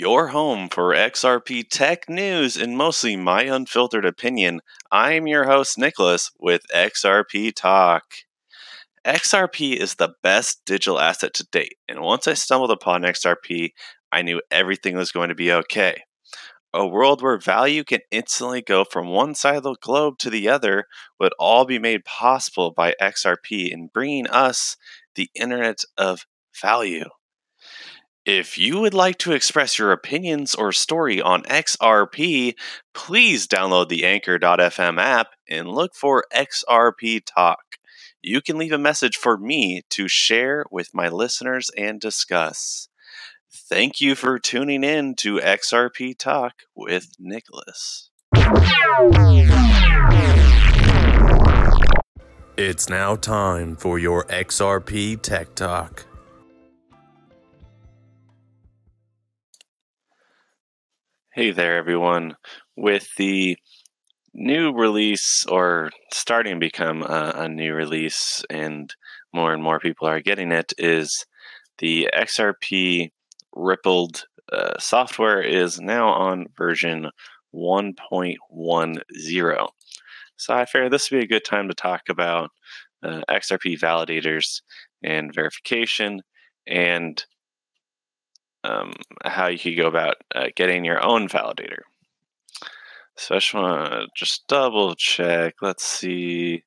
Your home for XRP tech news and mostly my unfiltered opinion. I'm your host, Nicholas, with XRP Talk. XRP is the best digital asset to date, and once I stumbled upon XRP, I knew everything was going to be okay. A world where value can instantly go from one side of the globe to the other would all be made possible by XRP and bringing us the Internet of Value. If you would like to express your opinions or story on XRP, please download the Anchor.fm app and look for XRP Talk. You can leave a message for me to share with my listeners and discuss. Thank you for tuning in to XRP Talk with Nicholas. It's now time for your XRP Tech Talk. Hey there, everyone. With the new release, or starting to become a new release, and more people are getting it, is the XRP Rippled software is now on version 1.10. So I figured this would be a good time to talk about XRP validators and verification, and how you could go about getting your own validator. So I just want to double check. Let's see.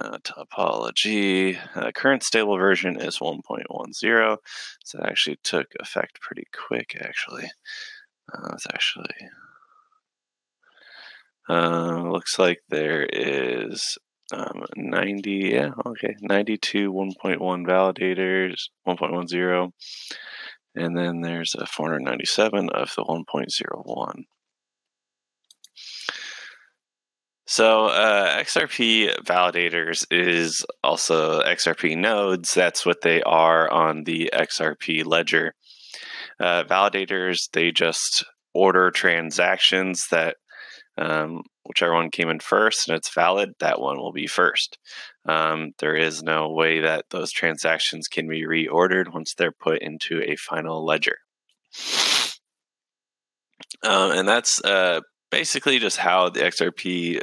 Topology. Current stable version is 1.10. So it actually took effect pretty quick, actually. Looks like there is 92 1.1 validators, 1.10. And then there's a 497 of the 1.01. So XRP validators is also XRP nodes. That's what they are on the XRP ledger. Validators, they just order transactions that whichever one came in first and it's valid, that one will be first. There is no way that those transactions can be reordered once they're put into a final ledger. And that's basically just how the XRP,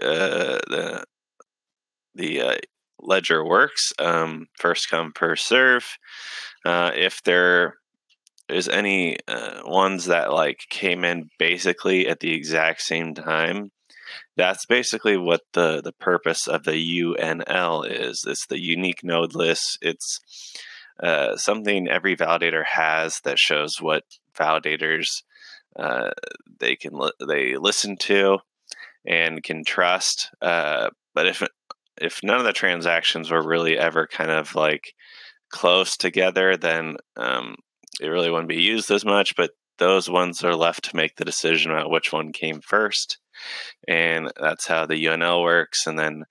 the ledger works. First come, first serve. If there is any ones that came in basically at the exact same time, that's basically what the purpose of the UNL is. It's the unique node list. It's something every validator has that shows what validators they listen to and can trust. But if none of the transactions were really ever kind of close together, then it really wouldn't be used as much. But those ones are left to make the decision about which one came first. And that's how the UNL works. And then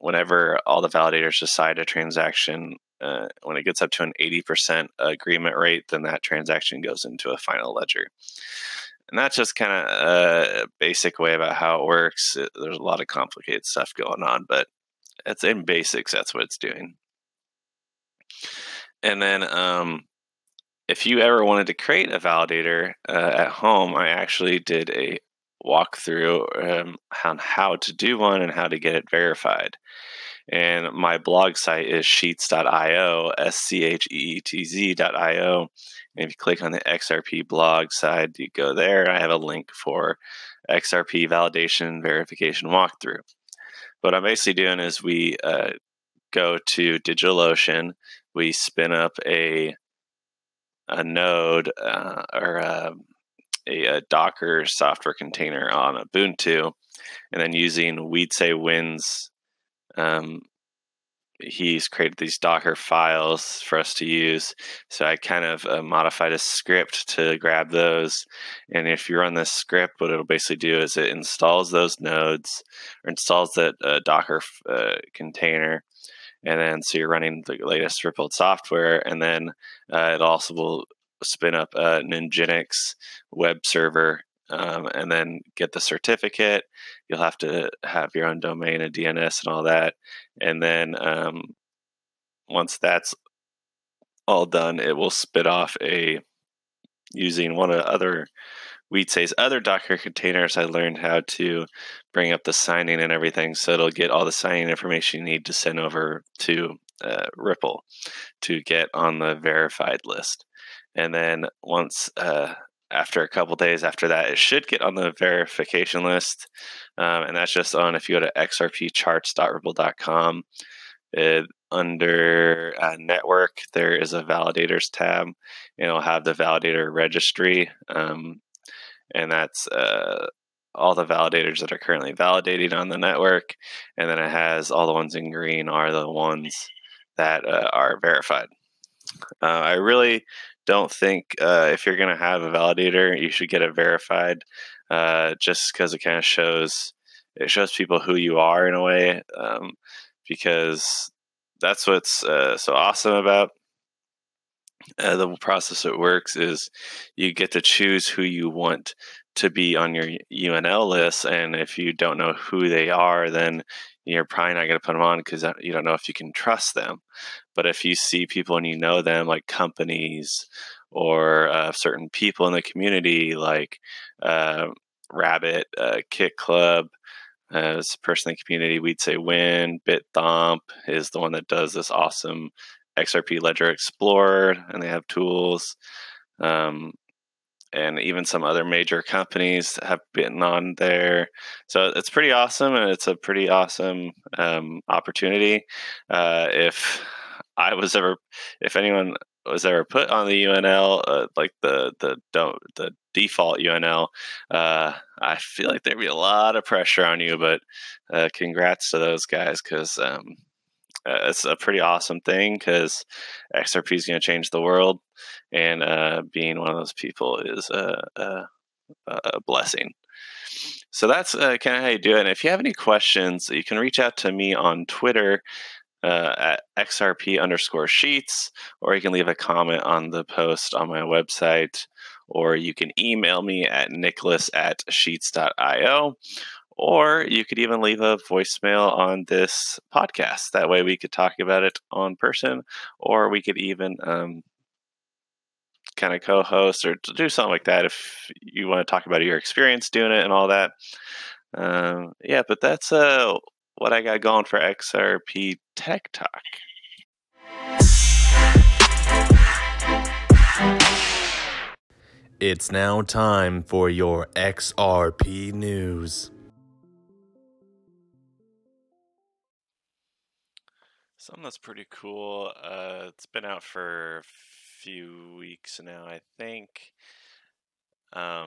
whenever all the validators decide a transaction, when it gets up to an 80% agreement rate, then that transaction goes into a final ledger. And that's just kind of a basic way about how it works. There's a lot of complicated stuff going on, but it's in basics. That's what it's doing. And then if you ever wanted to create a validator at home, I actually did a walkthrough on how to do one and how to get it verified. And my blog site is sheetz.io, scheetz.io. And if you click on the XRP blog side, you go there. I have a link for XRP validation and verification walkthrough. What I'm basically doing is we go to DigitalOcean, we spin up a node or a Docker software container on Ubuntu, and then using We'd Say Wins, he's created these Docker files for us to use. So I kind of modified a script to grab those. And if you run this script, what it'll basically do is it installs those nodes, or installs that Docker container. And then, so you're running the latest Rippled software, and then it also will spin up a Nginx web server, and then get the certificate. You'll have to have your own domain, a DNS, and all that. And then once that's all done, it will spit off a using one of the other Weedsays, other Docker containers, I learned how to bring up the signing and everything. So it'll get all the signing information you need to send over to Ripple to get on the verified list. And then once, after a couple days after that, it should get on the verification list. And that's just on, if you go to xrpcharts.ripple.com, under network, there is a validators tab, and it'll have the validator registry. And that's all the validators that are currently validating on the network. And then it has all the ones in green are the ones that are verified. I really don't think if you're going to have a validator, you should get it verified just because it kind of shows, it shows people who you are in a way, because that's what's so awesome about the process that works is you get to choose who you want to be on your UNL list. And if you don't know who they are, then you're probably not going to put them on because you don't know if you can trust them. But if you see people and you know them, like companies or certain people in the community, like Rabbit, Kit Club, is a person in the community, we'd say Win, BitThomp is the one that does this awesome XRP Ledger Explorer, and they have tools. And even some other major companies have been on there. So it's pretty awesome, and it's a pretty awesome opportunity. If anyone was ever put on the UNL, like the default UNL, I feel like there'd be a lot of pressure on you, but congrats to those guys, because it's a pretty awesome thing, because XRP is going to change the world, and being one of those people is a blessing. So that's kind of how you do it. And if you have any questions, you can reach out to me on Twitter at XRP_sheets, or you can leave a comment on the post on my website, or you can email me at nicholas@sheets.io. Or you could even leave a voicemail on this podcast. That way we could talk about it on person, or we could even kind of co-host or do something like that if you want to talk about your experience doing it and all that. Yeah, but that's what I got going for XRP Tech Talk. It's now time for your XRP news. Something that's pretty cool. It's been out for a few weeks now, I think. I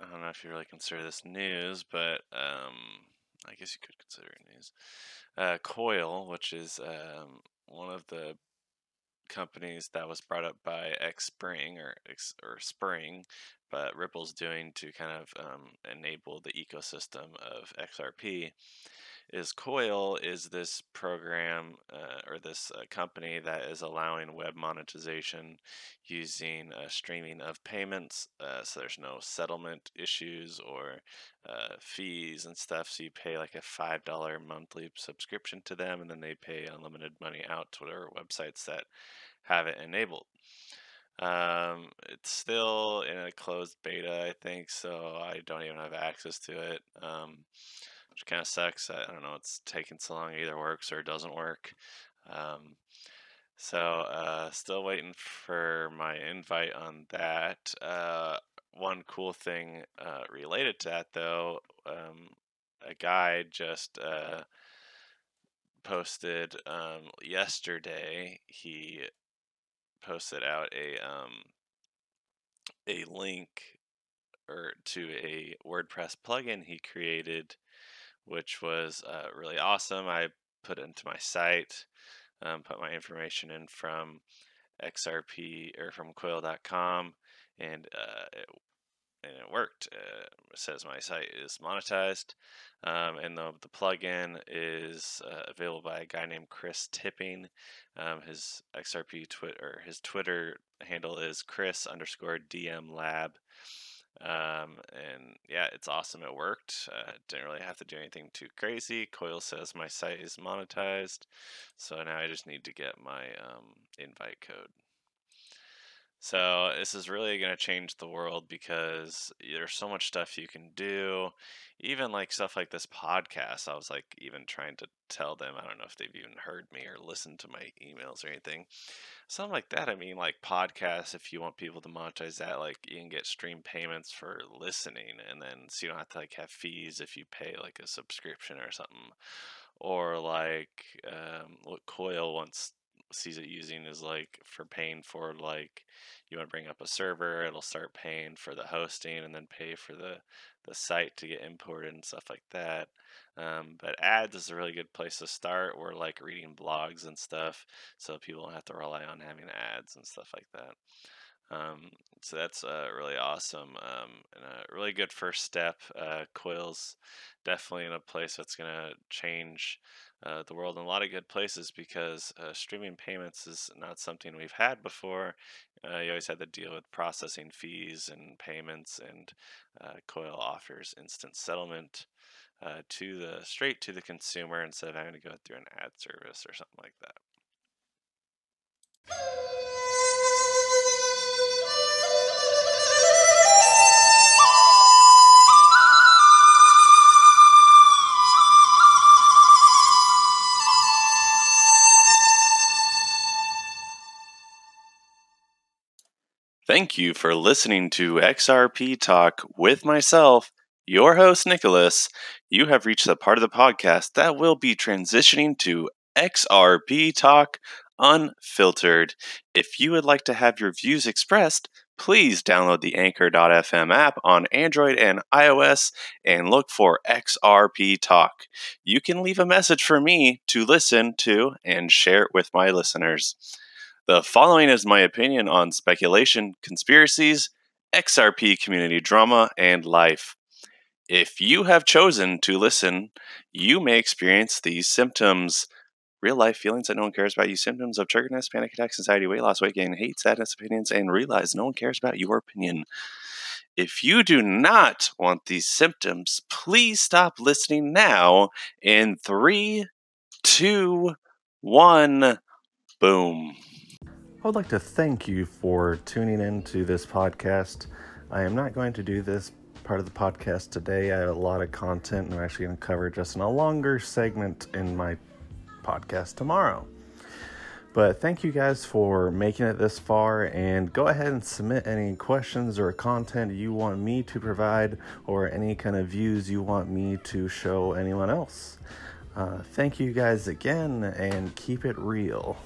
don't know if you really consider this news, but I guess you could consider it news. Coil, which is one of the companies that was brought up by Xpring or Xpring, but Ripple's doing to kind of enable the ecosystem of XRP. Is Coil is this program or this company that is allowing web monetization using streaming of payments, so there's no settlement issues or fees and stuff. So you pay like a $5 monthly subscription to them, and then they pay unlimited money out to whatever websites that have it enabled. It's still in a closed beta, I think, so I don't even have access to it. Which kind of sucks. I don't know, it's taking so long, either works or it doesn't work. Still waiting for my invite on that. One cool thing related to that, though, a guy just posted yesterday, he posted out a link or to a WordPress plugin he created, which was really awesome. I put it into my site, put my information in from XRP or from Coil.com, and it worked. It says my site is monetized, and the plugin is available by a guy named Chris Tipping. His XRP Twitter, his Twitter handle is Chris_DM Lab. And yeah, it's awesome. It worked. Didn't really have to do anything too crazy. Coil says my site is monetized. So now I just need to get my invite code. So this is really going to change the world because there's so much stuff you can do. Even like stuff like this podcast, I was like even trying to tell them, I don't know if they've even heard me or listened to my emails or anything. Something like that. I mean, like podcasts, if you want people to monetize that, like you can get stream payments for listening, and then so you don't have to like have fees if you pay like a subscription or something. Or like what Coil wants sees it using is like for paying for, like you want to bring up a server, it'll start paying for the hosting and then pay for the site to get imported and stuff like that. But ads is a really good place to start, or like reading blogs and stuff, so people don't have to rely on having ads and stuff like that. So that's really awesome, and a really good first step. Coil's definitely in a place that's going to change the world in a lot of good places, because streaming payments is not something we've had before. You always had to deal with processing fees and payments, and Coil offers instant settlement straight to the consumer instead of having to go through an ad service or something like that. Thank you for listening to XRP Talk with myself, your host, Nicholas. You have reached the part of the podcast that will be transitioning to XRP Talk Unfiltered. If you would like to have your views expressed, please download the Anchor.fm app on Android and iOS and look for XRP Talk. You can leave a message for me to listen to and share it with my listeners. The following is my opinion on speculation, conspiracies, XRP community drama, and life. If you have chosen to listen, you may experience these symptoms: real-life feelings that no one cares about you, symptoms of triggerness, panic attacks, anxiety, weight loss, weight gain, hate, sadness, opinions, and realize no one cares about your opinion. If you do not want these symptoms, please stop listening now in 3, 2, 1, boom. I would like to thank you for tuning in to this podcast. I am not going to do this part of the podcast today. I have a lot of content, and I'm actually going to cover just in a longer segment in my podcast tomorrow. But thank you guys for making it this far, and go ahead and submit any questions or content you want me to provide, or any kind of views you want me to show anyone else. Thank you guys again, and keep it real.